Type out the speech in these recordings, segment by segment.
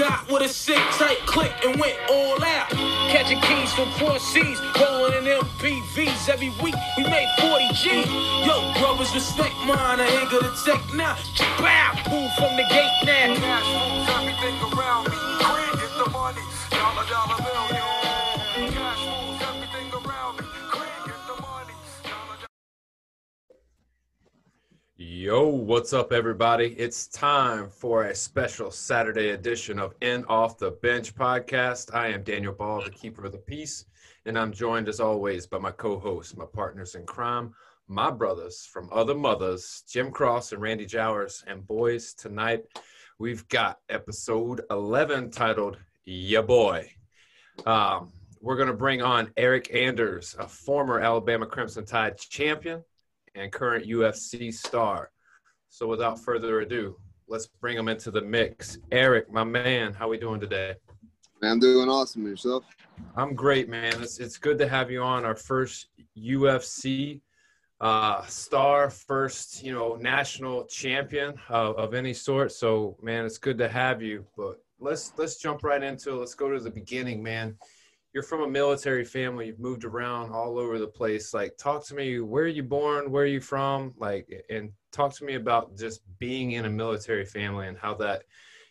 got with a sick tight click and went all out. Catching keys from four C's, rolling in MPVs every week. We made 40 G. Yo, brothers, respect mine. I ain't gonna take now. Bow, pull from the gate now. Cash rules everything around me. Green is the money. Dollar, dollar bill, yo. Cash rules everything around me. Green is the money. Dollar, dollar. Yo, what's up, everybody? It's time for a special Saturday edition of In Off the Bench podcast. I am Daniel Ball, the keeper of the peace, and I'm joined as always by my co-hosts, my partners in crime, my brothers from other mothers, Jim Cross and Randy Jowers. And boys, tonight we've got episode 11 titled Ya Boy. We're going to bring on Eric Anders, a former Alabama Crimson Tide champion and current UFC star. So without further ado, let's bring him into the mix. Eric, my man, how we doing today? I'm doing awesome. Yourself? I'm great, man. It's good to have you on, our first UFC star, first, you know, national champion of any sort. So, man, it's good to have you. But let's jump right into it. Let's go to the beginning, man. You're from a military family. You've moved around all over the place. Like, talk to me. Where are you born? Where are you from? Like, and talk to me about just being in a military family and how that,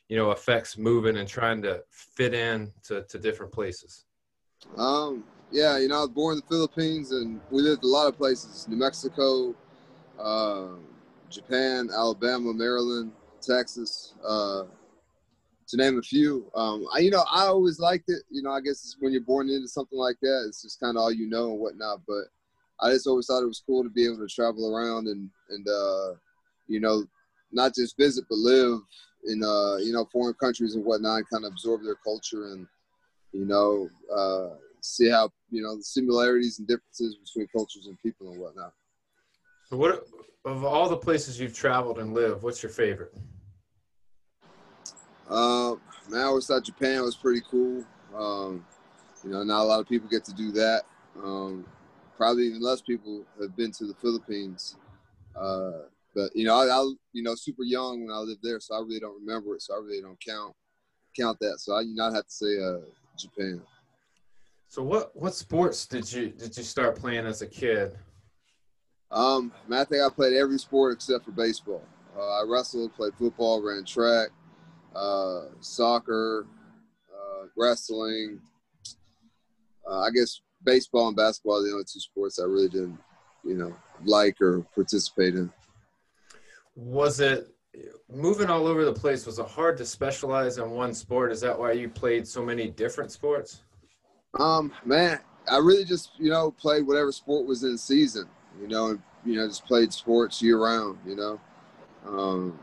you know, affects moving and trying to fit in to different places. Yeah, you know, I was born in the Philippines, and we lived a lot of places: New Mexico, Japan, Alabama, Maryland, Texas, to name a few. I always liked it. You know, I guess it's when you're born into something like that, it's just kind of all you know and whatnot. But I just always thought it was cool to be able to travel around and you know, not just visit but live in, you know, foreign countries and whatnot, and kind of absorb their culture and, you know, see how, you know, the similarities and differences between cultures and people and whatnot. So what, of all the places you've traveled and lived, what's your favorite? Man, I always thought Japan was pretty cool. You know, not a lot of people get to do that. Probably even less people have been to the Philippines. But, you know, I you know, super young when I lived there, so I really don't remember it. So I really don't count that. So I do not have to say Japan. So what sports did you start playing as a kid? I think I played every sport except for baseball. I wrestled, played football, ran track, soccer, wrestling. I guess baseball and basketball are the only two sports I really didn't, you know, like or participate in. Was it moving all over the place? Was it hard to specialize in one sport? Is that why you played so many different sports? Man, I really just, you know, played whatever sport was in season, you know, and, you know, just played sports year round, you know.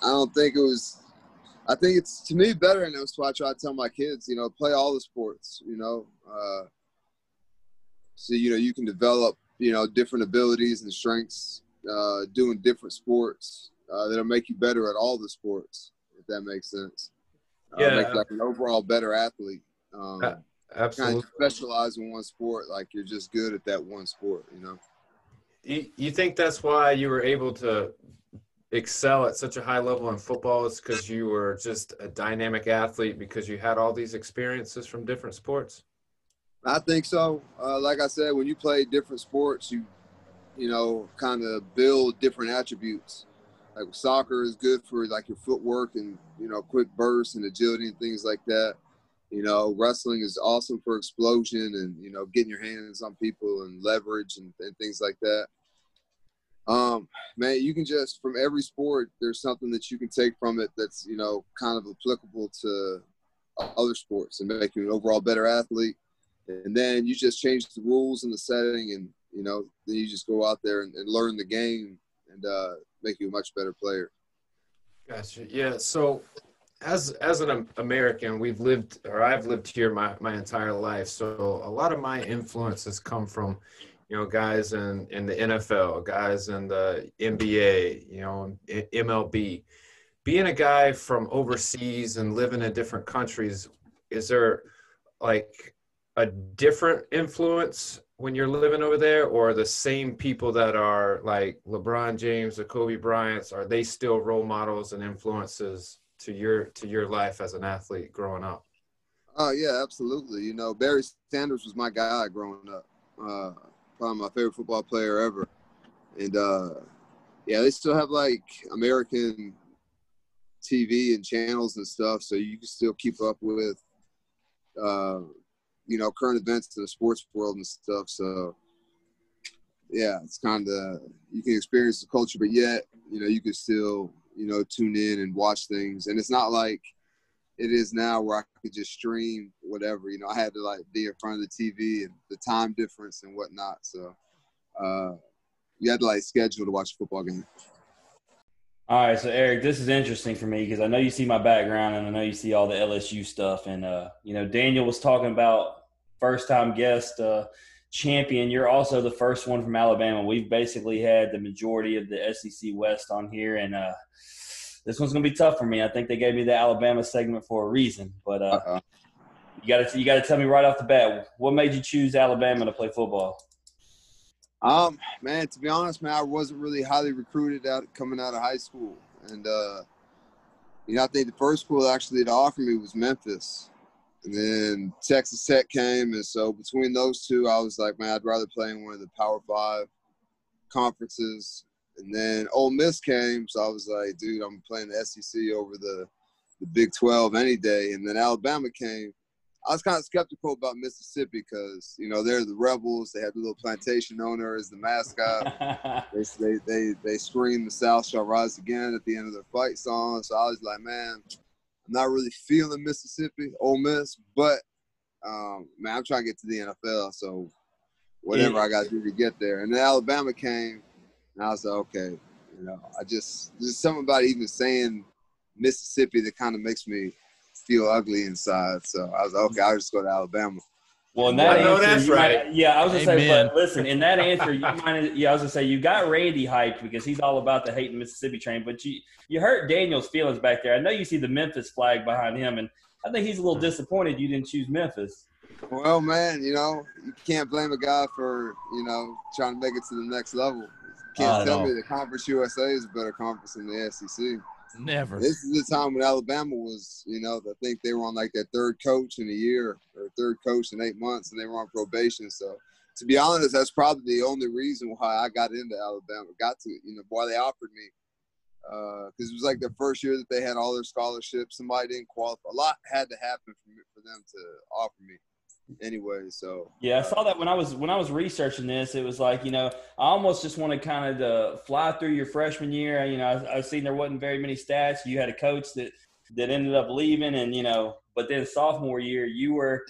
I don't think it was, I think it's, to me, better, and that's why I try to tell my kids, you know, play all the sports, you know, so, you know, you can develop, you know, different abilities and strengths, doing different sports, that'll make you better at all the sports, if that makes sense. Yeah. Make like an overall better athlete. Absolutely. Kind of specialize in one sport, like you're just good at that one sport, you know. You think that's why you were able to excel at such a high level in football? Is because you were just a dynamic athlete because you had all these experiences from different sports? I think so. Like I said, when you play different sports, you know, kind of build different attributes. Like soccer is good for like your footwork and, you know, quick bursts and agility and things like that. You know, wrestling is awesome for explosion and, you know, getting your hands on people and leverage and things like that. Man, you can just, from every sport, there's something that you can take from it that's, you know, kind of applicable to other sports and make you an overall better athlete. And then you just change the rules and the setting and, you know, then you just go out there and learn the game and make you a much better player. Gotcha. Yeah. So as an American, I've lived here my entire life. So a lot of my influences come from, you know, guys in the NFL, guys in the NBA, you know, MLB. Being a guy from overseas and living in different countries, is there like a different influence when you're living over there, or the same people that are like LeBron James or Kobe Bryant, are they still role models and influences to your life as an athlete growing up? Oh, yeah, absolutely. You know, Barry Sanders was my guy growing up. Probably my favorite football player ever. And, yeah, they still have, like, American TV and channels and stuff, so you can still keep up with, you know, current events in the sports world and stuff. So, yeah, it's kind of – you can experience the culture, but yet, you know, you can still, you know, tune in and watch things. And it's not like it is now where I could just stream whatever. You know, I had to, like, be in front of the TV and the time difference and whatnot. So, you had to, like, schedule to watch a football game. All right, so, Eric, this is interesting for me because I know you see my background and I know you see all the LSU stuff. And, you know, Daniel was talking about first-time guest champion. You're also the first one from Alabama. We've basically had the majority of the SEC West on here, and this one's going to be tough for me. I think they gave me the Alabama segment for a reason. But you got to tell me right off the bat, what made you choose Alabama to play football? Man, to be honest, man, I wasn't really highly recruited coming out of high school. And, you know, I think the first school actually to offer me was Memphis. And then Texas Tech came. And so between those two, I was like, man, I'd rather play in one of the Power Five conferences. And then Ole Miss came. So I was like, dude, I'm playing the SEC over the Big 12 any day. And then Alabama came. I was kind of skeptical about Mississippi because, you know, they're the Rebels. They had the little plantation owner as the mascot. they scream the South shall rise again at the end of their fight song. So I was like, man, I'm not really feeling Mississippi, Ole Miss. But, man, I'm trying to get to the NFL. So whatever I got to do to get there. And then Alabama came, and I was like, okay. You know, I just – there's something about even saying Mississippi that kind of makes me – feel ugly inside, so I was like, okay, I'll just go to Alabama. Well, in that answer, that's right. I was gonna say, but listen, in that answer, you might, I was gonna say you got Randy hyped because he's all about the hating Mississippi train, but you hurt Daniel's feelings back there. I know you see the Memphis flag behind him, and I think he's a little disappointed you didn't choose Memphis. Well, man, you know, you can't blame a guy for, you know, trying to make it to the next level. You can't tell me the Conference USA is a better conference than the SEC. Never. This is the time when Alabama was, you know, I think they were on like their third coach in a year or third coach in 8 months, and they were on probation. So, to be honest, that's probably the only reason why I got into Alabama, why they offered me. Because it was like the first year that they had all their scholarships. Somebody didn't qualify. A lot had to happen for them to offer me. Anyway, so yeah, I saw that when I was researching this, it was like, you know, I almost just want to kind of fly through your freshman year. You know, I've seen there wasn't very many stats. You had a coach that ended up leaving, and you know, but then sophomore year, you were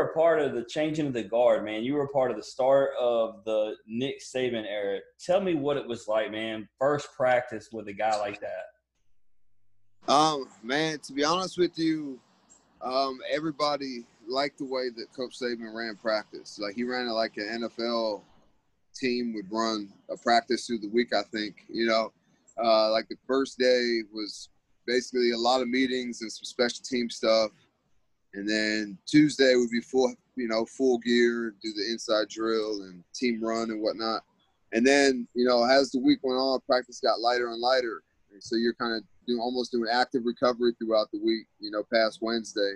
a part of the changing of the guard, man. You were a part of the start of the Nick Saban era. Tell me what it was like, man. First practice with a guy like that. Man, to be honest with you, everybody liked the way that Coach Saban ran practice. Like, he ran it like an NFL team would run a practice through the week, I think. You know, like the first day was basically a lot of meetings and some special team stuff. And then Tuesday would be full gear, do the inside drill and team run and whatnot. And then, you know, as the week went on, practice got lighter and lighter. And so you're kind of almost doing active recovery throughout the week, you know, past Wednesday.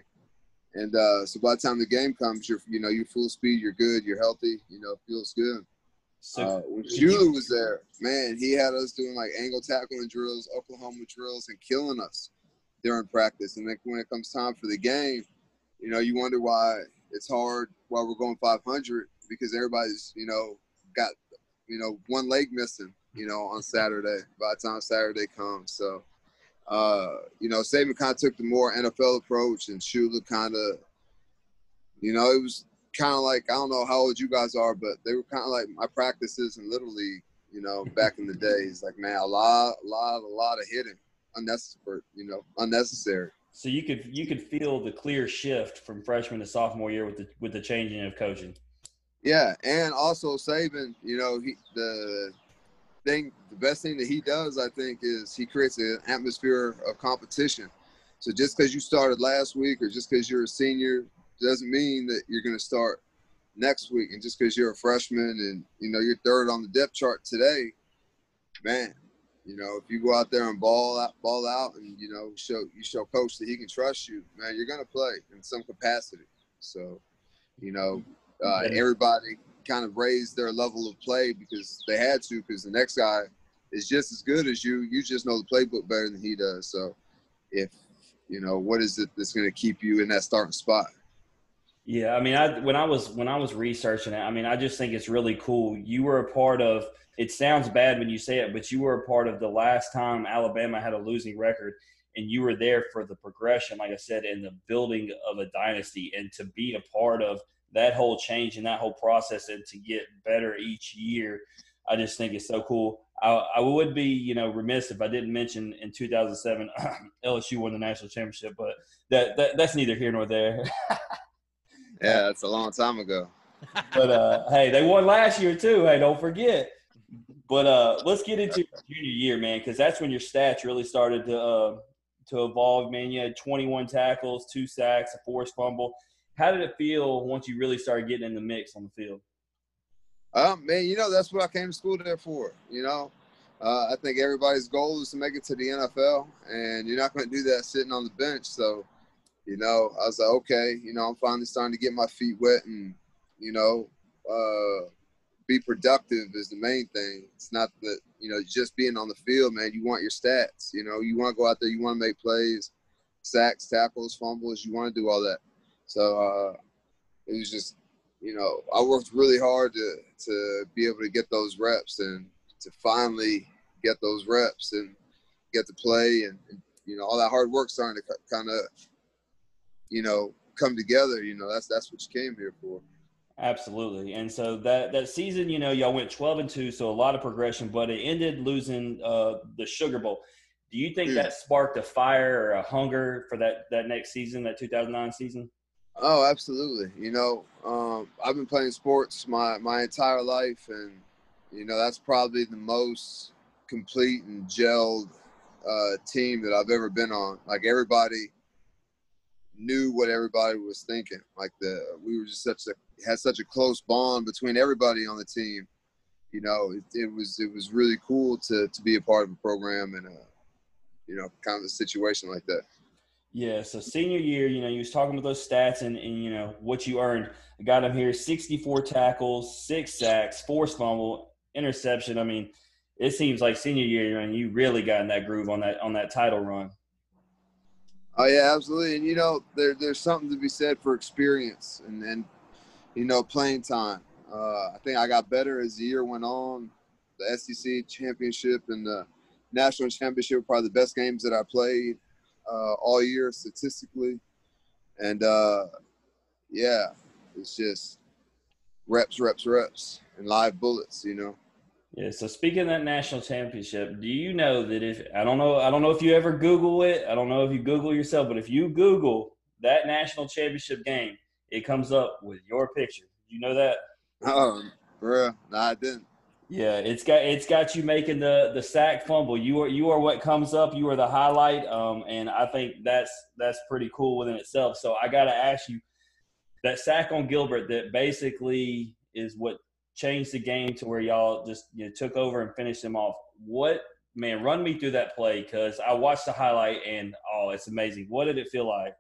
And so by the time the game comes, you're full speed, you're good, you're healthy, you know, feels good. So when Julio was there, man, he had us doing like angle tackling drills, Oklahoma drills, and killing us during practice. And then when it comes time for the game, you know, you wonder why it's hard while we're going 500 because everybody's, you know, got, you know, one leg missing, you know, on Saturday by the time Saturday comes. So. You know, Saban kind of took the more NFL approach, and Shula kind of, you know, it was kind of like, I don't know how old you guys are, but they were kind of like my practices in Little League, you know, back in the days. Like, man, a lot of hitting, unnecessary. So you could feel the clear shift from freshman to sophomore year with the changing of coaching. Yeah, and also Saban, you know, the best thing that he does, I think, is he creates an atmosphere of competition. So just because you started last week or just because you're a senior doesn't mean that you're going to start next week. And just because you're a freshman and, you know, you're third on the depth chart today, man, You know, if you go out there and ball out, and you know, you show coach that he can trust you, man, you're gonna play in some capacity. So, you know, everybody kind of raised their level of play because they had to, because the next guy is just as good as you. You just know the playbook better than he does. So, if you know, what is it that's gonna keep you in that starting spot? Yeah, I mean, when I was researching it, I mean, I just think it's really cool. You were a part of. It sounds bad when you say it, but you were a part of the last time Alabama had a losing record, and you were there for the progression, like I said, and the building of a dynasty, and to be a part of that whole change and that whole process, and to get better each year. I just think it's so cool. I would be, you know, remiss if I didn't mention in 2007 LSU won the national championship, but that's neither here nor there. Yeah, that's a long time ago. But hey, they won last year too. Hey, don't forget. But let's get into junior year, man, because that's when your stats really started to evolve, man. You had 21 tackles, 2 sacks, a forced fumble. How did it feel once you really started getting in the mix on the field? Man, you know, that's what I came to school there for, you know. I think everybody's goal is to make it to the NFL, and you're not going to do that sitting on the bench. So, you know, I was like, okay, you know, I'm finally starting to get my feet wet and, you know, be productive is the main thing. It's not that, you know, just being on the field, man, you want your stats, you know, you want to go out there, you want to make plays, sacks, tackles, fumbles, you want to do all that. So it was just, you know, I worked really hard to be able to get those reps and to finally get those reps and get to play and you know, all that hard work starting to kind of, you know, come together, you know, that's what you came here for. Absolutely. And so that season, you know, y'all went 12-2, so a lot of progression, but it ended losing the Sugar Bowl. Do you think that sparked a fire or a hunger for that next season, that 2009 season? Oh, absolutely. You know, I've been playing sports my entire life, and, you know, that's probably the most complete and gelled team that I've ever been on. Like, everybody knew what everybody was thinking. Like, we were just had such a close bond between everybody on the team. You know, it was really cool to be a part of a program and, you know, kind of a situation like that. Yeah, so senior year, you know, you was talking about those stats and you know, what you earned. I got him here, 64 tackles, 6 sacks, forced fumble, interception. I mean, it seems like senior year, and you really got in that groove on that title run. Oh, yeah, absolutely. And, you know, there's something to be said for experience and you know, playing time. I think I got better as the year went on. The SEC championship and the national championship were probably the best games that I played all year statistically. And, yeah, it's just reps and live bullets, you know. Yeah, so speaking of that national championship, do you know that I don't know if you ever Google it. I don't know if you Google yourself, but if you Google that national championship game, it comes up with your picture. You know that? Oh, bro, no, I didn't. Yeah, it's got you making the sack fumble. You are what comes up. You are the highlight, and I think that's pretty cool within itself. So I got to ask you, that sack on Gilbert that basically is what changed the game to where y'all just, you know, took over and finished them off. What, man, run me through that play, because I watched the highlight and, oh, it's amazing. What did it feel like?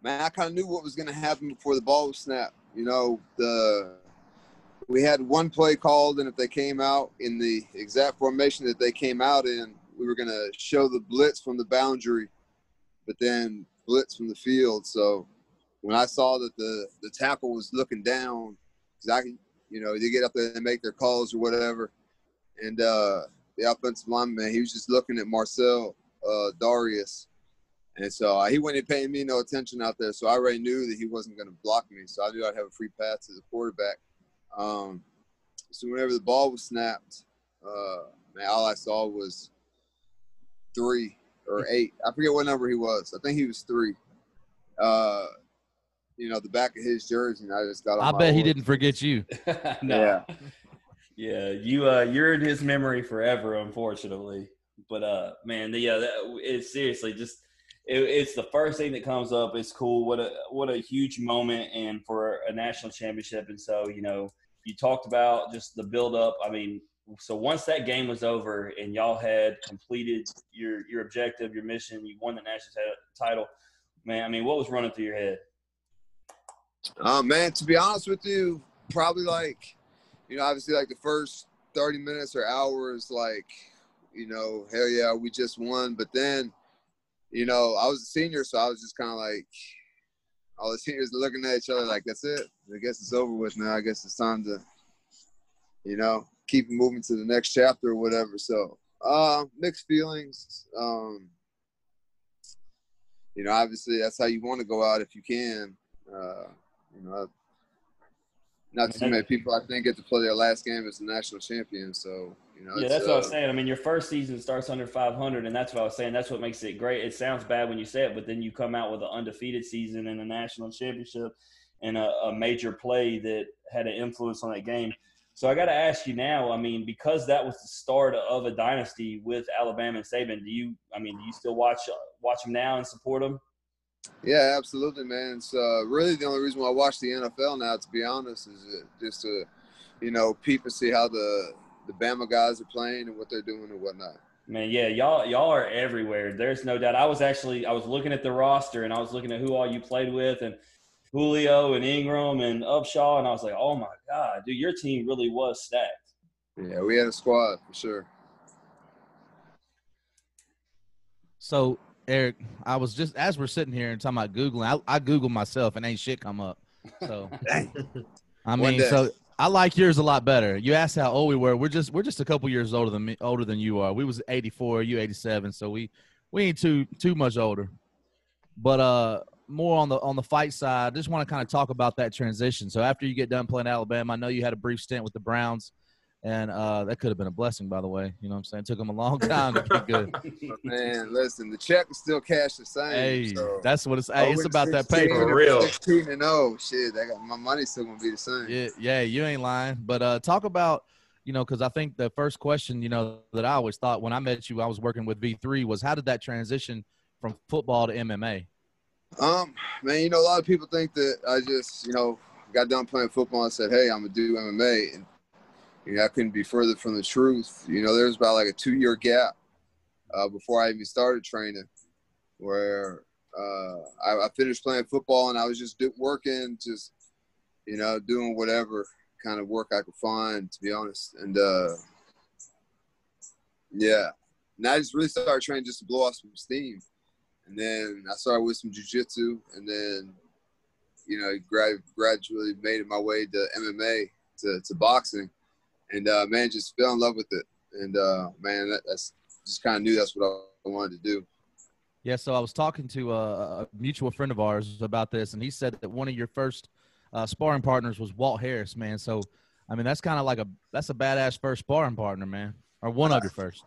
Man, I kind of knew what was going to happen before the ball was snapped. You know, we had one play called, and if they came out in the exact formation that they came out in, we were going to show the blitz from the boundary, but then blitz from the field. So when I saw that the tackle was looking down, because I can, you know, they get up there and make their calls or whatever, and the offensive lineman, he was just looking at Marcel Darius. And so he wasn't paying me no attention out there. So I already knew that he wasn't going to block me. So I knew I'd have a free pass as a quarterback. So whenever the ball was snapped, man, all I saw was 3 or 8. I forget what number he was. I think he was 3. You know, the back of his jersey. And I just got on my horse. He didn't forget you. No. Yeah. Yeah, you're in his memory forever, unfortunately. But, man, it's seriously just – it's the first thing that comes up. It's cool. What a huge moment, and for a national championship. And so, you know, you talked about just the build up. I mean, So once that game was over and y'all had completed your objective, your mission, you won the national title, man, I mean, what was running through your head? Man, to be honest with you, probably like, you know, obviously like the first 30 minutes or hours, like, you know, hell yeah, we just won. But then, you know, I was a senior, so I was just kind of like, all the seniors looking at each other like, that's it. I guess it's over with now. I guess it's time to, you know, keep moving to the next chapter or whatever. So mixed feelings. You know, obviously that's how you want to go out if you can. You know, not too many people, I think, get to play their last game as a national champion. So, you know. Yeah, that's what I was saying. I mean, your first season starts under 500, and that's what I was saying. That's what makes it great. It sounds bad when you say it, but then you come out with an undefeated season and a national championship and a major play that had an influence on that game. So I got to ask you now, I mean, because that was the start of a dynasty with Alabama and Saban, do you still watch them now and support them? Yeah, absolutely, man. It's really the only reason why I watch the NFL now, to be honest, is just to, you know, peep and see how the Bama guys are playing and what they're doing and whatnot. Man, yeah, y'all are everywhere. There's no doubt. I was looking at the roster and I was looking at who all you played with, and Julio and Ingram and Upshaw, and I was like, oh my God, dude, your team really was stacked. Yeah, we had a squad for sure. So, Eric, I was just, as we're sitting here and talking about Googling, I Googled myself and ain't shit come up. So, I mean, so I like yours a lot better. You asked how old we were. We're just a couple years older than you are. We was 84, you 87, so we ain't too much older. But more on the fight side, I just want to kind of talk about that transition. So after you get done playing Alabama, I know you had a brief stint with the Browns. And that could have been a blessing, by the way. You know what I'm saying? It took them a long time to be good. Man, listen, the check is still cash the same. Hey, so that's what it's – hey, it's about that paper. For real. 16 and 0. Shit, my money's still going to be the same. Yeah, you ain't lying. But talk about, you know, because I think the first question, you know, that I always thought when I met you, I was working with V3, was how did that transition from football to MMA? Man, you know, a lot of people think that I just, you know, got done playing football and said, hey, I'm going to do MMA. And you know, I couldn't be further from the truth. You know, there was about like a 2-year gap before I even started training where I finished playing football and I was just working, just, you know, doing whatever kind of work I could find, to be honest. And, yeah. And I just really started training just to blow off some steam. And then I started with some jiu-jitsu and then, you know, gradually made my way to MMA, to boxing. And, man, just fell in love with it. And, man, that's just kind of knew that's what I wanted to do. Yeah, so I was talking to a mutual friend of ours about this, and he said that one of your first sparring partners was Walt Harris, man. So, I mean, that's kind of like that's a badass first sparring partner, man, or one of your first.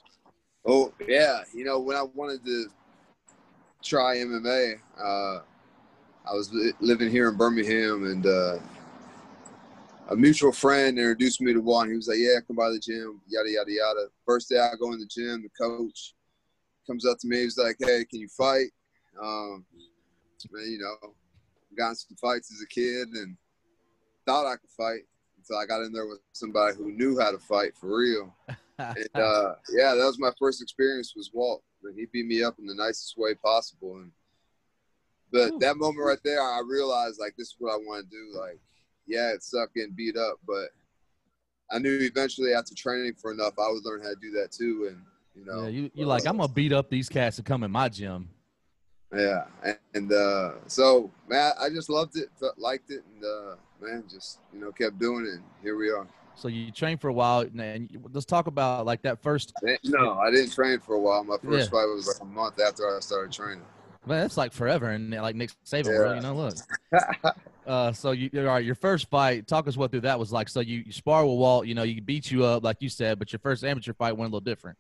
Oh, yeah. You know, when I wanted to try MMA, I was living here in Birmingham, and a mutual friend introduced me to Walt. He was like, yeah, come by the gym, yada, yada, yada. First day I go in the gym, the coach comes up to me. He's like, hey, can you fight? Man, you know, got in some fights as a kid and thought I could fight. So I got in there with somebody who knew how to fight for real. And, yeah, that was my first experience was Walt. And he beat me up in the nicest way possible. But that moment right there, I realized, like, this is what I want to do, like. Yeah, it sucked getting beat up, but I knew eventually after training for enough, I would learn how to do that too. And, you know. Yeah, you're like, I'm going to beat up these cats that come in my gym. Yeah. And so, man, I just loved it, liked it, and, man, just, you know, kept doing it. And here we are. So you trained for a while, and let's talk about, like, that first. No, I didn't train for a while. My first fight was like a month after I started training. Man, that's like forever, and like Nick Saban, bro, you know, look. So all right, your first fight, talk us what through that was like. So you spar with Walt, you know, he beat you up, like you said, but your first amateur fight went a little different.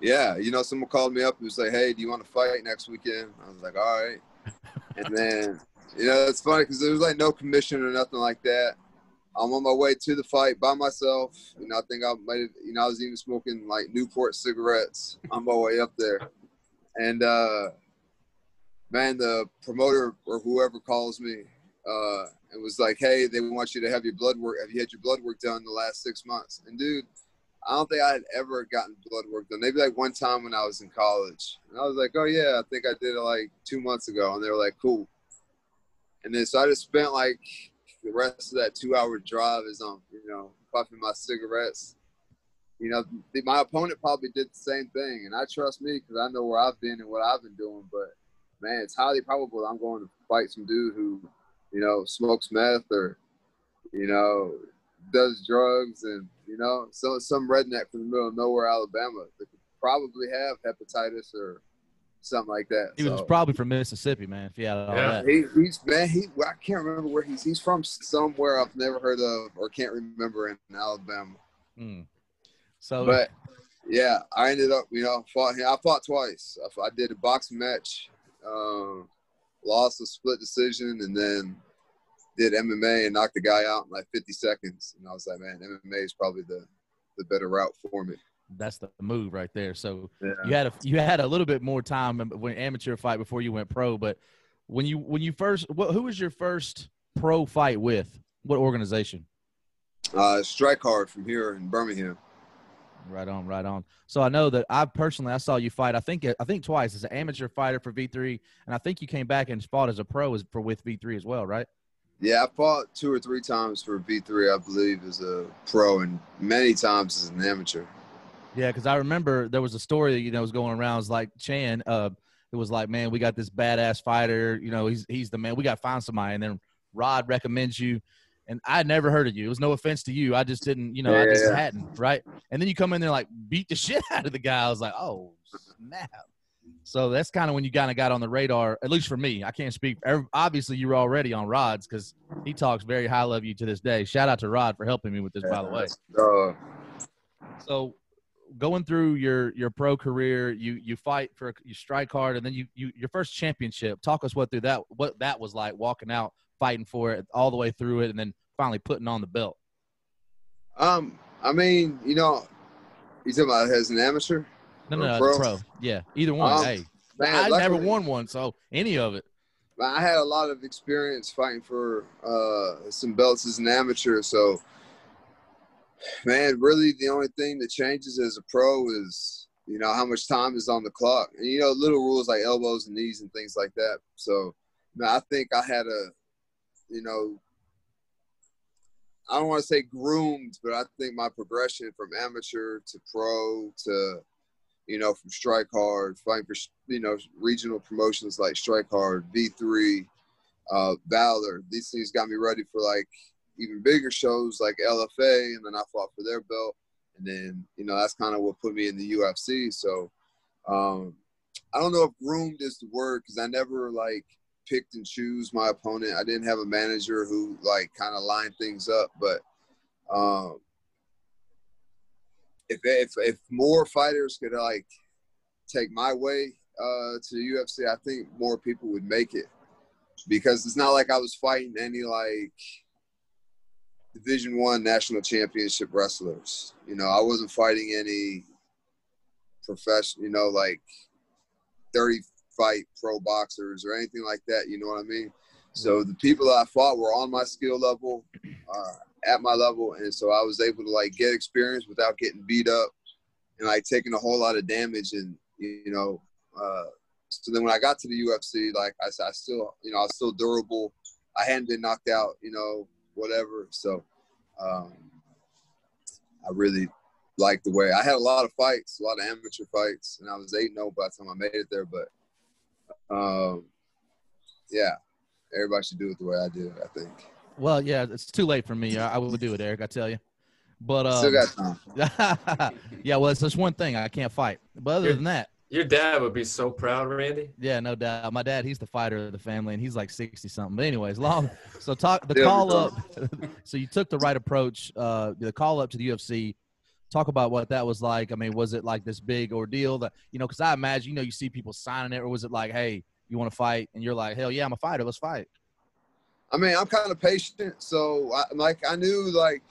Yeah, you know, someone called me up and was like, hey, do you want to fight next weekend? I was like, all right. And then, you know, it's funny because there was like no commission or nothing like that. I'm on my way to the fight by myself. You know, I think I might have, you know, I was even smoking like Newport cigarettes on my way up there. And, man, the promoter or whoever calls me and was like, hey, they want you to have your blood work. Have you had your blood work done in the last 6 months? And, dude, I don't think I had ever gotten blood work done. Maybe, like, one time when I was in college. And I was like, oh, yeah, I think I did it, like, 2 months ago. And they were like, cool. And then so I just spent, like, the rest of that 2-hour drive is on, you know, puffing my cigarettes. You know, my opponent probably did the same thing. And I trust me because I know where I've been and what I've been doing. But, man, it's highly probable I'm going to fight some dude who, you know, smokes meth or, you know, does drugs and, you know, so some redneck from the middle of nowhere, Alabama, that could probably have hepatitis or something like that. He was probably from Mississippi, man, if he had all that. He's, man, I can't remember where he's from somewhere I've never heard of or can't remember in Alabama. Mm. So, but, yeah, I ended up, you know, fought him. I fought twice. I did a boxing match, lost a split decision, and then did MMA and knocked the guy out in like 50 seconds. And I was like, man, MMA is probably the better route for me. That's the move right there. So yeah. you had a little bit more time when amateur fight before you went pro. But when you first, who was your first pro fight with? What organization? Strike Hard from here in Birmingham. Right on, right on. So I know that I saw you fight. I think twice as an amateur fighter for V3, and I think you came back and fought as a pro with V3 as well, right? Yeah, I fought 2 or 3 times for V3, I believe, as a pro, and many times as an amateur. Yeah, because I remember there was a story, you know, was going around. It was like Chan, it was like, man, we got this badass fighter. You know, he's the man. We got to find somebody. And then Rod recommends you. And I never heard of you. It was no offense to you. I just didn't, you know, I just hadn't, right? And then you come in there, like, beat the shit out of the guy. I was like, oh, snap. So that's kind of when you kind of got on the radar, at least for me. I can't speak. Obviously, you were already on Rod's because he talks very highly of you to this day. Shout out to Rod for helping me with this, by the way. So going through your pro career, you fight for – you Strike Hard, and then your first championship. Talk us through that, what that was like walking out, fighting for it all the way through it, and then finally putting on the belt? I mean, you know, you talking about as an amateur? No, pro. Yeah, either one. Hey, man, I never won one, so any of it. I had a lot of experience fighting for some belts as an amateur, so, man, really the only thing that changes as a pro is, you know, how much time is on the clock. And, you know, little rules like elbows and knees and things like that. So, man, I think I had you know, I don't want to say groomed, but I think my progression from amateur to pro to, you know, from Strike Hard, fighting for, you know, regional promotions like Strike Hard, V3, Valor, these things got me ready for, like, even bigger shows like LFA, and then I fought for their belt. And then, you know, that's kind of what put me in the UFC. So I don't know if groomed is the word because I never, like, picked and choose my opponent. I didn't have a manager who, like, kind of lined things up. But if more fighters could, like, take my way to the UFC, I think more people would make it. Because it's not like I was fighting any, like, Division I national championship wrestlers. You know, I wasn't fighting any professional, you know, like 30 fight pro boxers or anything like that, you know what I mean? So the people that I fought were on my skill level, at my level, and so I was able to, like, get experience without getting beat up and, like, taking a whole lot of damage. And, you know, so then when I got to the UFC, like I said, I was still durable. I hadn't been knocked out, you know, whatever. So I really liked the way I had a lot of fights, a lot of amateur fights, and I was 8-0 by the time I made it there, but yeah, everybody should do it the way I did it, I think. Well, yeah, it's too late for me. I would do it, Eric, I tell you. But still got time. Yeah, well, it's just one thing. I can't fight. But other than that. Your dad would be so proud, Randy. Yeah, no doubt. My dad, he's the fighter of the family, and he's like 60-something. But anyways, so you took the right approach, the call up to the UFC. Talk about what that was like. I mean, was it like this big ordeal that, you know, because I imagine, you know, you see people signing it, or was it like, hey, you want to fight? And you're like, hell yeah, I'm a fighter. Let's fight. I mean, I'm kind of patient. So, I knew, like,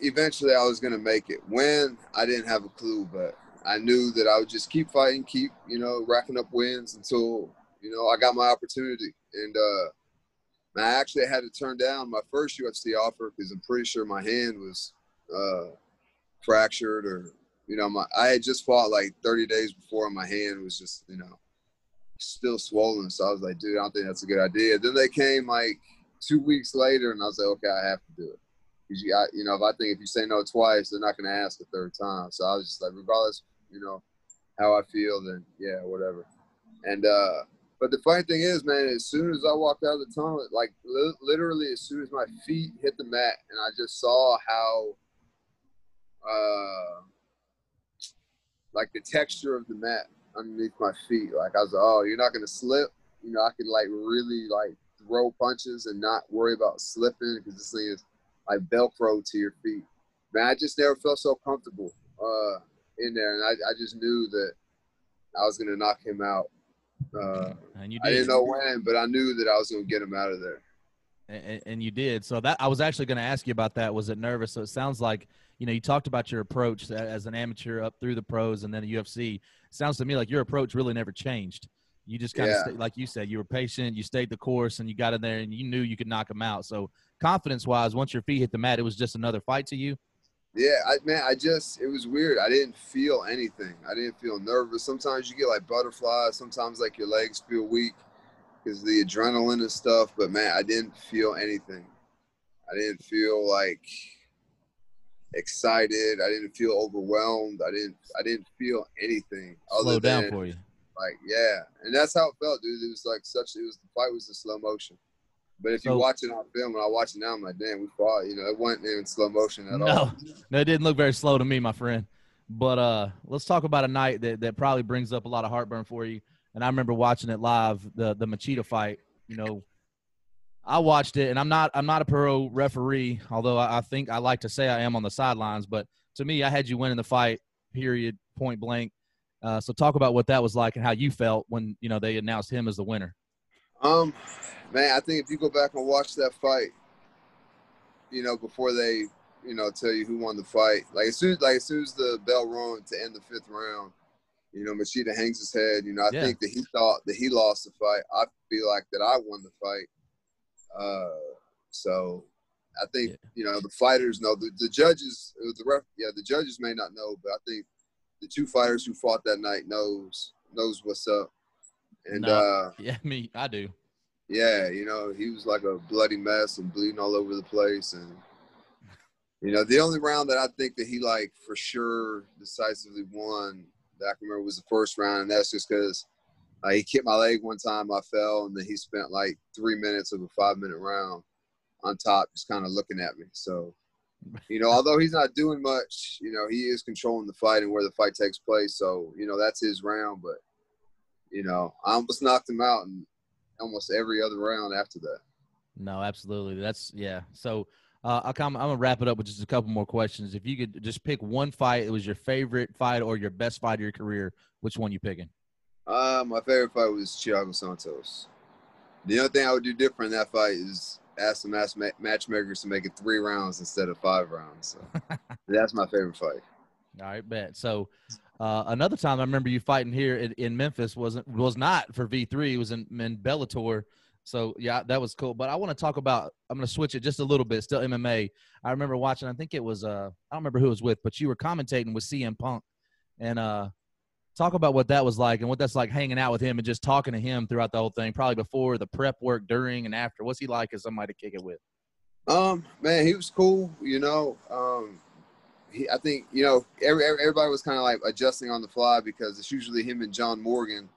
eventually I was going to make it. When, I didn't have a clue, but I knew that I would just keep fighting, keep, you know, racking up wins until, you know, I got my opportunity. And I actually had to turn down my first UFC offer because I'm pretty sure my hand was fractured, or, you know, I had just fought like 30 days before, and my hand was just, you know, still swollen. So I was like, dude, I don't think that's a good idea. Then they came like 2 weeks later, and I was like, okay, I have to do it. You know, if you say no twice, they're not going to ask the third time. So I was just like, regardless, you know, how I feel, then yeah, whatever. And but the funny thing is, man, as soon as I walked out of the tunnel, like literally as soon as my feet hit the mat, and I just saw how like the texture of the mat underneath my feet, like I was like, oh, you're not going to slip. You know, I could like really like throw punches and not worry about slipping, because this thing is like Velcro to your feet. Man, I just never felt so comfortable in there. And I just knew that I was going to knock him out. And you did. I didn't know when, but I knew that I was going to get him out of there. And you did. So that, I was actually going to ask you about that. Was it nervous? So it sounds like, you know, you talked about your approach as an amateur up through the pros and then the UFC. It sounds to me like your approach really never changed. You just kind of, yeah, like you said, you were patient, you stayed the course, and you got in there and you knew you could knock him out. So confidence-wise, once your feet hit the mat, it was just another fight to you? Yeah, it was weird. I didn't feel anything. I didn't feel nervous. Sometimes you get like butterflies. Sometimes like your legs feel weak because the adrenaline and stuff. But, man, I didn't feel anything. I didn't feel like excited. I didn't feel overwhelmed. I didn't feel anything. Slow down for you. Like, yeah. And that's how it felt, dude. It was like the fight was in slow motion. But if you watch it on film, and I watch it now, I'm like, damn, we fought. You know, it wasn't in slow motion at all. No, it didn't look very slow to me, my friend. But let's talk about a night that probably brings up a lot of heartburn for you. And I remember watching it live, the Machida fight. You know, I watched it, and I'm not a pro referee, although I think I like to say I am on the sidelines. But to me, I had you winning the fight, period, point blank. So talk about what that was like and how you felt when, you know, they announced him as the winner. Man, I think if you go back and watch that fight, you know, before they, you know, tell you who won the fight, as soon as the bell rung to end the fifth round, you know, Machida hangs his head. You know, I think that he thought that he lost the fight. I feel like that I won the fight. So I think, you know, the fighters know. The judges, the judges may not know, but I think the two fighters who fought that night knows what's up. And I do. Yeah, you know, he was like a bloody mess and bleeding all over the place. And, you know, the only round that I think that he like for sure decisively won that I can remember was the first round. And that's just because he kicked my leg one time, I fell, and then he spent like 3 minutes of a 5-minute round on top just kind of looking at me. So, you know, although he's not doing much, you know, he is controlling the fight and where the fight takes place. So, you know, that's his round. But, you know, I almost knocked him out in almost every other round after that. No, absolutely. That's, yeah. So I'm going to wrap it up with just a couple more questions. If you could just pick one fight, it was your favorite fight or your best fight of your career, which one you picking? My favorite fight was Thiago Santos. The only thing I would do different in that fight is ask the matchmakers to make it 3 rounds instead of 5 rounds. So that's my favorite fight. All right, bet. So another time I remember you fighting here in Memphis was not for V3. It was in Bellator. So, yeah, that was cool. But I want to talk about – I'm going to switch it just a little bit, still MMA. I remember watching – I think it was I don't remember who it was with, but you were commentating with CM Punk. And talk about what that was like and what that's like hanging out with him and just talking to him throughout the whole thing, probably before, the prep work, during, and after. What's he like as somebody to kick it with? Man, he was cool, you know. I think, you know, everybody was kind of like adjusting on the fly because it's usually him and John Morgan.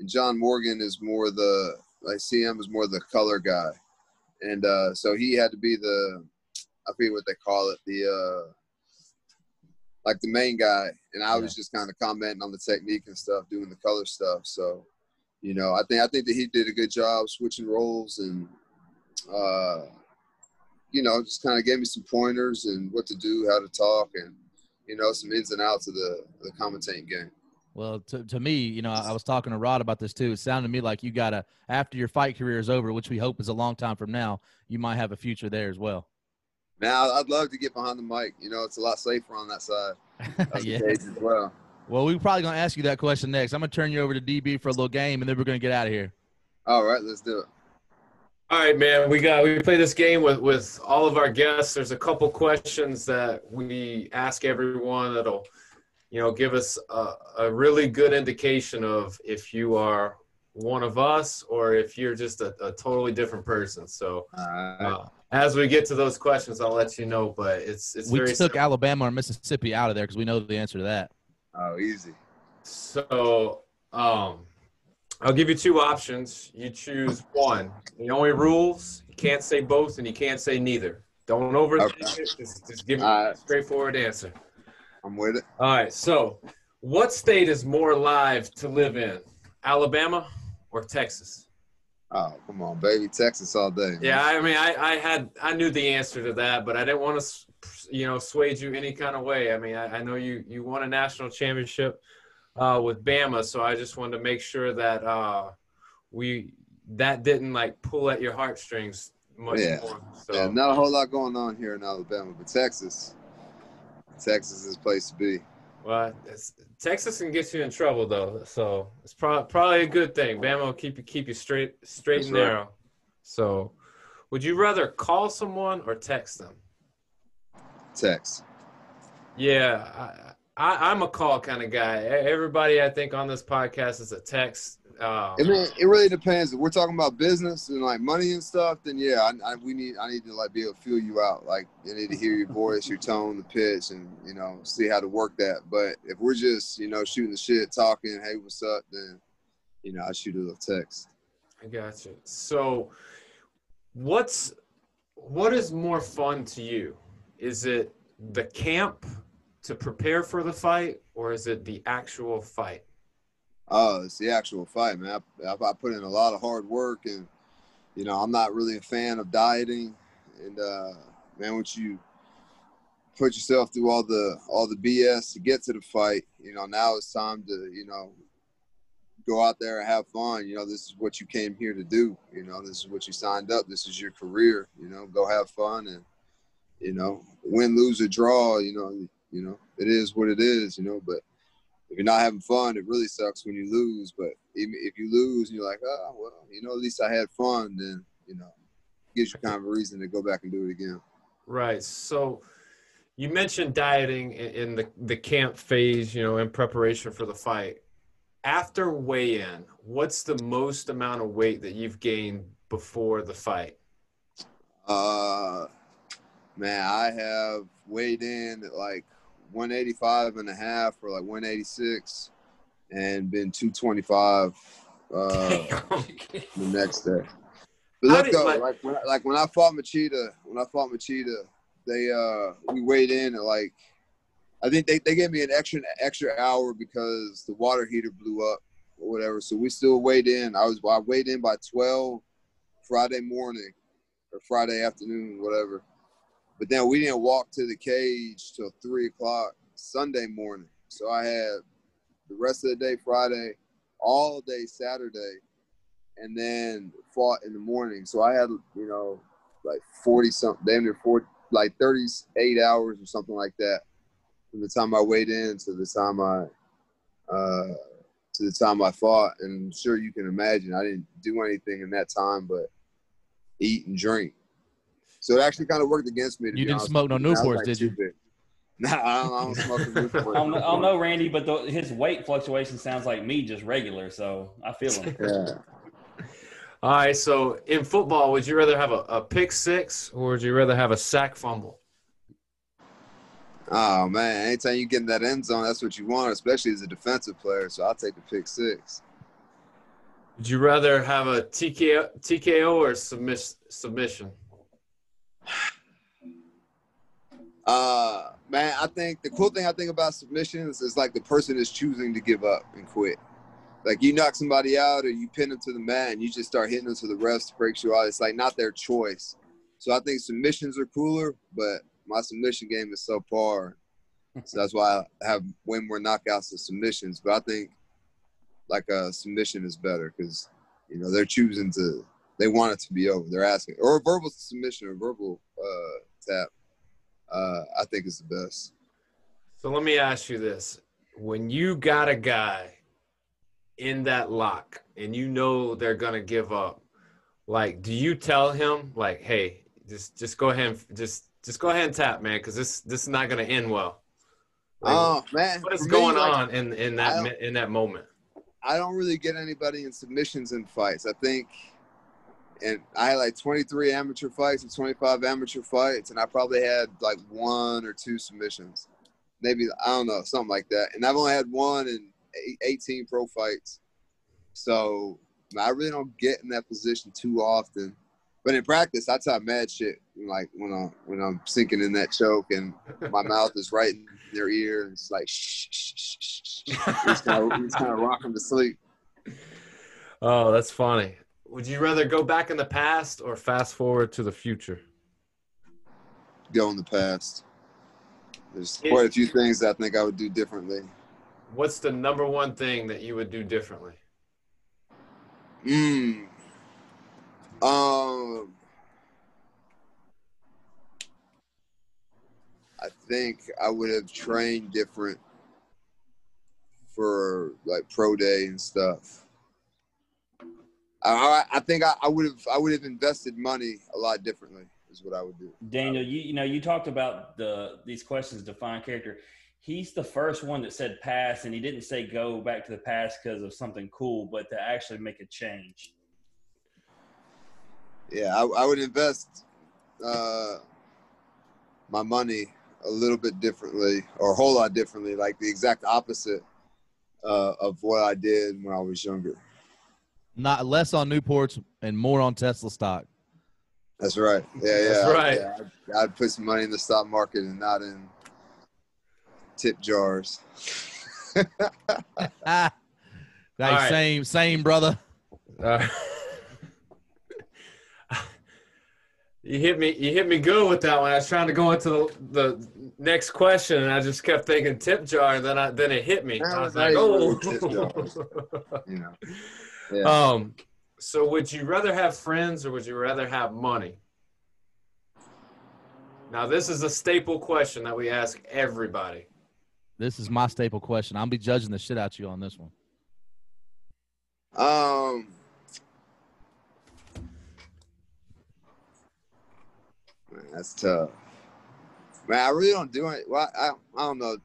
And John Morgan is more the, like CM is more the color guy. And so he had to be the, I forget what they call it, the, like the main guy. And I was just kind of commenting on the technique and stuff, doing the color stuff. So, you know, I think that he did a good job switching roles and, you know, just kind of gave me some pointers and what to do, how to talk, and, you know, some ins and outs of the commentating game. Well, to me, you know, I was talking to Rod about this too. It sounded to me like you got to, after your fight career is over, which we hope is a long time from now, you might have a future there as well. Now, I'd love to get behind the mic. You know, it's a lot safer on that side of the cage as well. Well, we're probably going to ask you that question next. I'm going to turn you over to DB for a little game, and then we're going to get out of here. All right, let's do it. All right, man. We play this game with all of our guests. There's a couple questions that we ask everyone that'll, you know, give us a really good indication of if you are one of us or if you're just a totally different person. So as we get to those questions, I'll let you know. But it's we took simple. Alabama or Mississippi out of there because we know the answer to that. Oh, easy. So I'll give you two options. You choose one. The only rules, you can't say both and you can't say neither. Don't overthink it. Just give me a straightforward answer. I'm with it. All right. So what state is more alive to live in, Alabama or Texas? Oh, come on, baby. Texas all day, man. Yeah, I mean, I knew the answer to that, but I didn't want to, you know, sway you any kind of way. I mean, I know you won a national championship with Bama, so I just wanted to make sure that that didn't like pull at your heartstrings much more. So. Yeah, not a whole lot going on here in Alabama, but Texas is the place to be. Well, Texas can get you in trouble though, so it's probably a good thing. Bama will keep you straight That's and narrow. Right. So, would you rather call someone or text them? Text. Yeah, I'm a call kind of guy. Everybody I think on this podcast is a text. I mean, it really depends. If we're talking about business and like money and stuff, then yeah, I need to like be able to feel you out. Like I need to hear your voice, your tone, the pitch, and you know, see how to work that. But if we're just, you know, shooting the shit, talking, hey, what's up, then you know, I shoot a little text. I got you. So what is more fun to you? Is it the camp to prepare for the fight, or is it the actual fight? Oh, it's the actual fight, man. I put in a lot of hard work, and you know, I'm not really a fan of dieting. And man, once you put yourself through all the BS to get to the fight, you know, now it's time to, you know, go out there and have fun. You know, this is what you came here to do. You know, this is what you signed up. This is your career. You know, go have fun, and you know, win, lose, or draw. You know, it is what it is. You know, but if you're not having fun, it really sucks when you lose. But even if you lose and you're like, oh, well, you know, at least I had fun, then, you know, it gives you kind of a reason to go back and do it again. Right. So you mentioned dieting in the camp phase, you know, in preparation for the fight. After weigh-in, what's the most amount of weight that you've gained before the fight? Man, I have weighed in at like 185 and a half or like 186 and been 225 the next day. But let's go. Like when I fought Machida, they we weighed in at like, I think they gave me an extra hour because the water heater blew up or whatever. So we still weighed in. I weighed in by 12 Friday morning or Friday afternoon, whatever. But then we didn't walk to the cage till 3 o'clock Sunday morning. So I had the rest of the day Friday, all day Saturday, and then fought in the morning. So I had, you know, like 40 something, damn near 40, like 38 hours or something like that from the time I weighed in to the time I fought. And I'm sure you can imagine I didn't do anything in that time but eat and drink. So it actually kind of worked against me. You didn't smoke no Newports, like, did you? Nah, I don't smoke Newports. I don't know, Randy, but his weight fluctuation sounds like me, just regular. So I feel him. Yeah. All right. So in football, would you rather have a pick six or would you rather have a sack fumble? Oh, man. Anytime you get in that end zone, that's what you want, especially as a defensive player. So I'll take the pick six. Would you rather have a TKO or submission? Man, I think the cool thing I think about submissions is like the person is choosing to give up and quit. Like you knock somebody out or you pin them to the mat and you just start hitting them to the refs to break you out. It's like not their choice. So I think submissions are cooler, but my submission game is subpar. So that's why I have way more knockouts than submissions. But I think like a submission is better because, you know, they're choosing to. They want it to be over. They're asking. Or a verbal submission or verbal tap, I think is the best. So let me ask you this. When you got a guy in that lock and you know they're going to give up, like, do you tell him, like, hey, just go ahead and just go ahead and tap, man, because this is not going to end well? Like, oh, man. What is going on in that moment? I don't really get anybody in submissions in fights. I think – and I had, like, 23 amateur fights and 25 amateur fights, and I probably had, like, 1 or 2 submissions. Maybe, I don't know, something like that. And I've only had 1 in 18 pro fights. So I really don't get in that position too often. But in practice, I talk mad shit, like when I'm sinking in that choke and my mouth is right in their ear. And it's like, shh, shh, shh, shh, shh. It's kind of rock them to sleep. Oh, that's funny. Would you rather go back in the past or fast forward to the future? Go in the past. There's quite a few things that I think I would do differently. What's the number one thing that you would do differently? I think I would have trained different for, like, pro day and stuff. I think I would have invested money a lot differently is what I would do. Daniel, you talked about these questions define character. He's the first one that said pass, and he didn't say go back to the past because of something cool, but to actually make a change. Yeah, I would invest my money a little bit differently, or a whole lot differently, like the exact opposite of what I did when I was younger. Not less on Newports and more on Tesla stock. That's right. Yeah. That's right. Yeah, I'd put some money in the stock market and not in tip jars. Right. Same, brother. You hit me good with that one. I was trying to go into the next question, and I just kept thinking tip jar, and then it hit me. I was like, oh. You know. Yeah. So would you rather have friends or would you rather have money? Now, this is a staple question that we ask everybody. This is my staple question. I'll be judging the shit out of you on this one. Man, that's tough. Man, I really don't do it. Well, I don't know.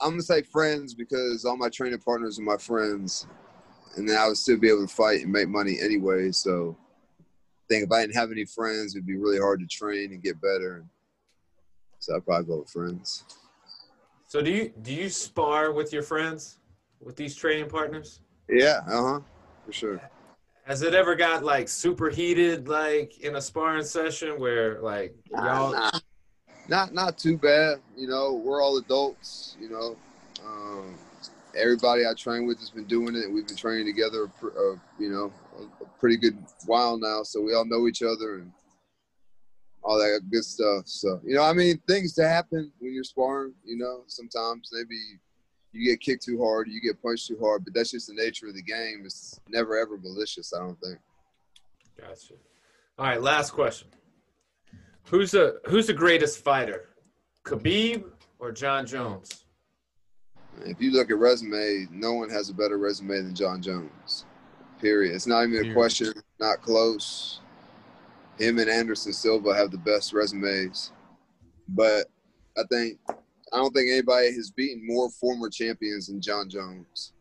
I'm going to say friends because all my training partners are my friends. And then I would still be able to fight and make money anyway. So I think if I didn't have any friends, it would be really hard to train and get better. So I'd probably go with friends. So do you spar with your friends, with these training partners? Yeah, for sure. Has it ever got, like, super heated, like, in a sparring session where, like, y'all? Not too bad. You know, we're all adults, you know. Everybody I train with has been doing it. We've been training together, you know, a pretty good while now. So we all know each other and all that good stuff. So, you know, I mean, things that happen when you're sparring, you know, sometimes maybe you get kicked too hard, you get punched too hard, but that's just the nature of the game. It's never, ever malicious, I don't think. Gotcha. All right, last question. Who's the greatest fighter, Khabib or Jon Jones? If you look at resume, no one has a better resume than Jon Jones, period. It's not even a question, not close. Him and Anderson Silva have the best resumes. But I don't think anybody has beaten more former champions than Jon Jones.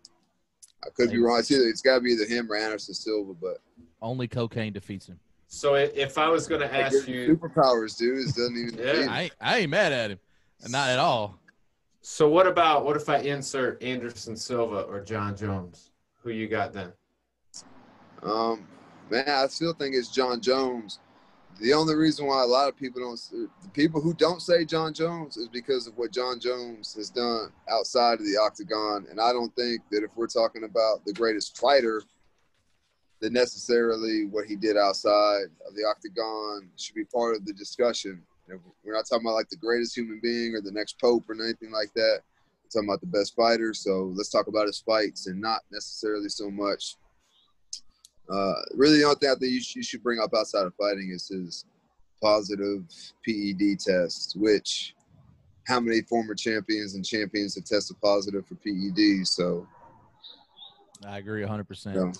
I could be wrong. It's got to be either him or Anderson Silva, but only cocaine defeats him. So if I was going to ask you, superpowers, dude, it doesn't even. Yeah, I ain't mad at him, not at all. So what if I insert Anderson Silva or Jon Jones? Who you got then? Man, I still think it's Jon Jones. The only reason why a lot of people who don't say Jon Jones is because of what Jon Jones has done outside of the octagon. And I don't think that if we're talking about the greatest fighter, that necessarily what he did outside of the octagon should be part of the discussion. We're not talking about, like, the greatest human being or the next pope or anything like that. We're talking about the best fighter. So let's talk about his fights and not necessarily so much. Really, the only thing I think you should bring up outside of fighting is his positive PED test, which how many former champions and champions have tested positive for PED? So I agree 100%. Yeah.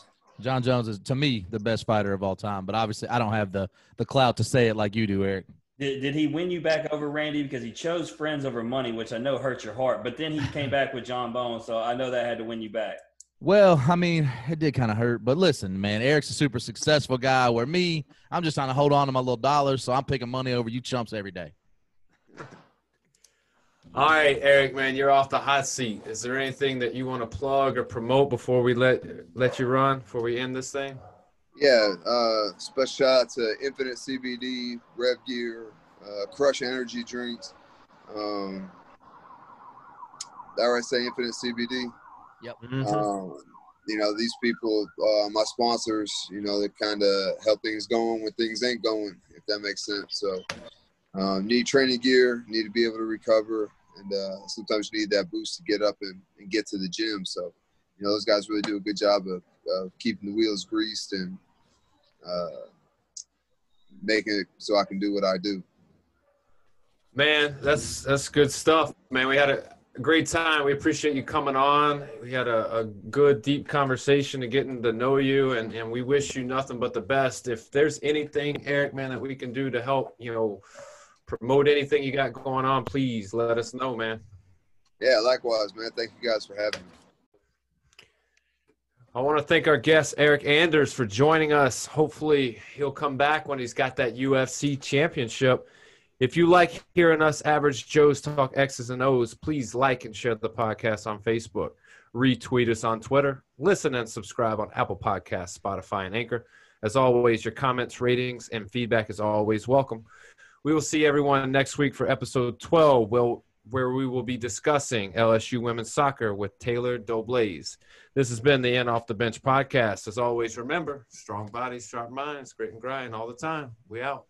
Jon Jones is, to me, the best fighter of all time. But obviously, I don't have the clout to say it like you do, Eric. Did he win you back over, Randy? Because he chose friends over money, which I know hurt your heart. But then he came back with John Bone, so I know that had to win you back. Well, I mean, it did kind of hurt. But listen, man, Eric's a super successful guy where me, I'm just trying to hold on to my little dollars, so I'm picking money over you chumps every day. All right, Eric, man, you're off the hot seat. Is there anything that you want to plug or promote before we let you run, before we end this thing? Yeah, special shout out to Infinite CBD, Rev Gear, Crush Energy Drinks. I already say Infinite CBD. Yep. Mm-hmm. You know, these people, my sponsors, you know, they kind of help things going when things ain't going, if that makes sense. So need training gear, need to be able to recover. And sometimes you need that boost to get up and get to the gym. So, you know, those guys really do a good job of keeping the wheels greased and making it so I can do what I do. Man, that's good stuff, man. We had a great time. We appreciate you coming on. We had a good, deep conversation and getting to know you, and we wish you nothing but the best. If there's anything, Eric, man, that we can do to help, you know, promote anything you got going on, please let us know, man. Yeah, likewise, man. Thank you guys for having me. I want to thank our guest, Eric Anders, for joining us. Hopefully he'll come back when he's got that UFC championship. If you like hearing us average Joes talk X's and O's, please like and share the podcast on Facebook. Retweet us on Twitter. Listen and subscribe on Apple Podcasts, Spotify, and Anchor. As always, your comments, ratings, and feedback is always welcome. We will see everyone next week for episode 12, where we will be discussing LSU women's soccer with Taylor Doblaze. This has been the In Off the Bench podcast. As always, remember, strong bodies, sharp minds, grit and grind all the time. We out.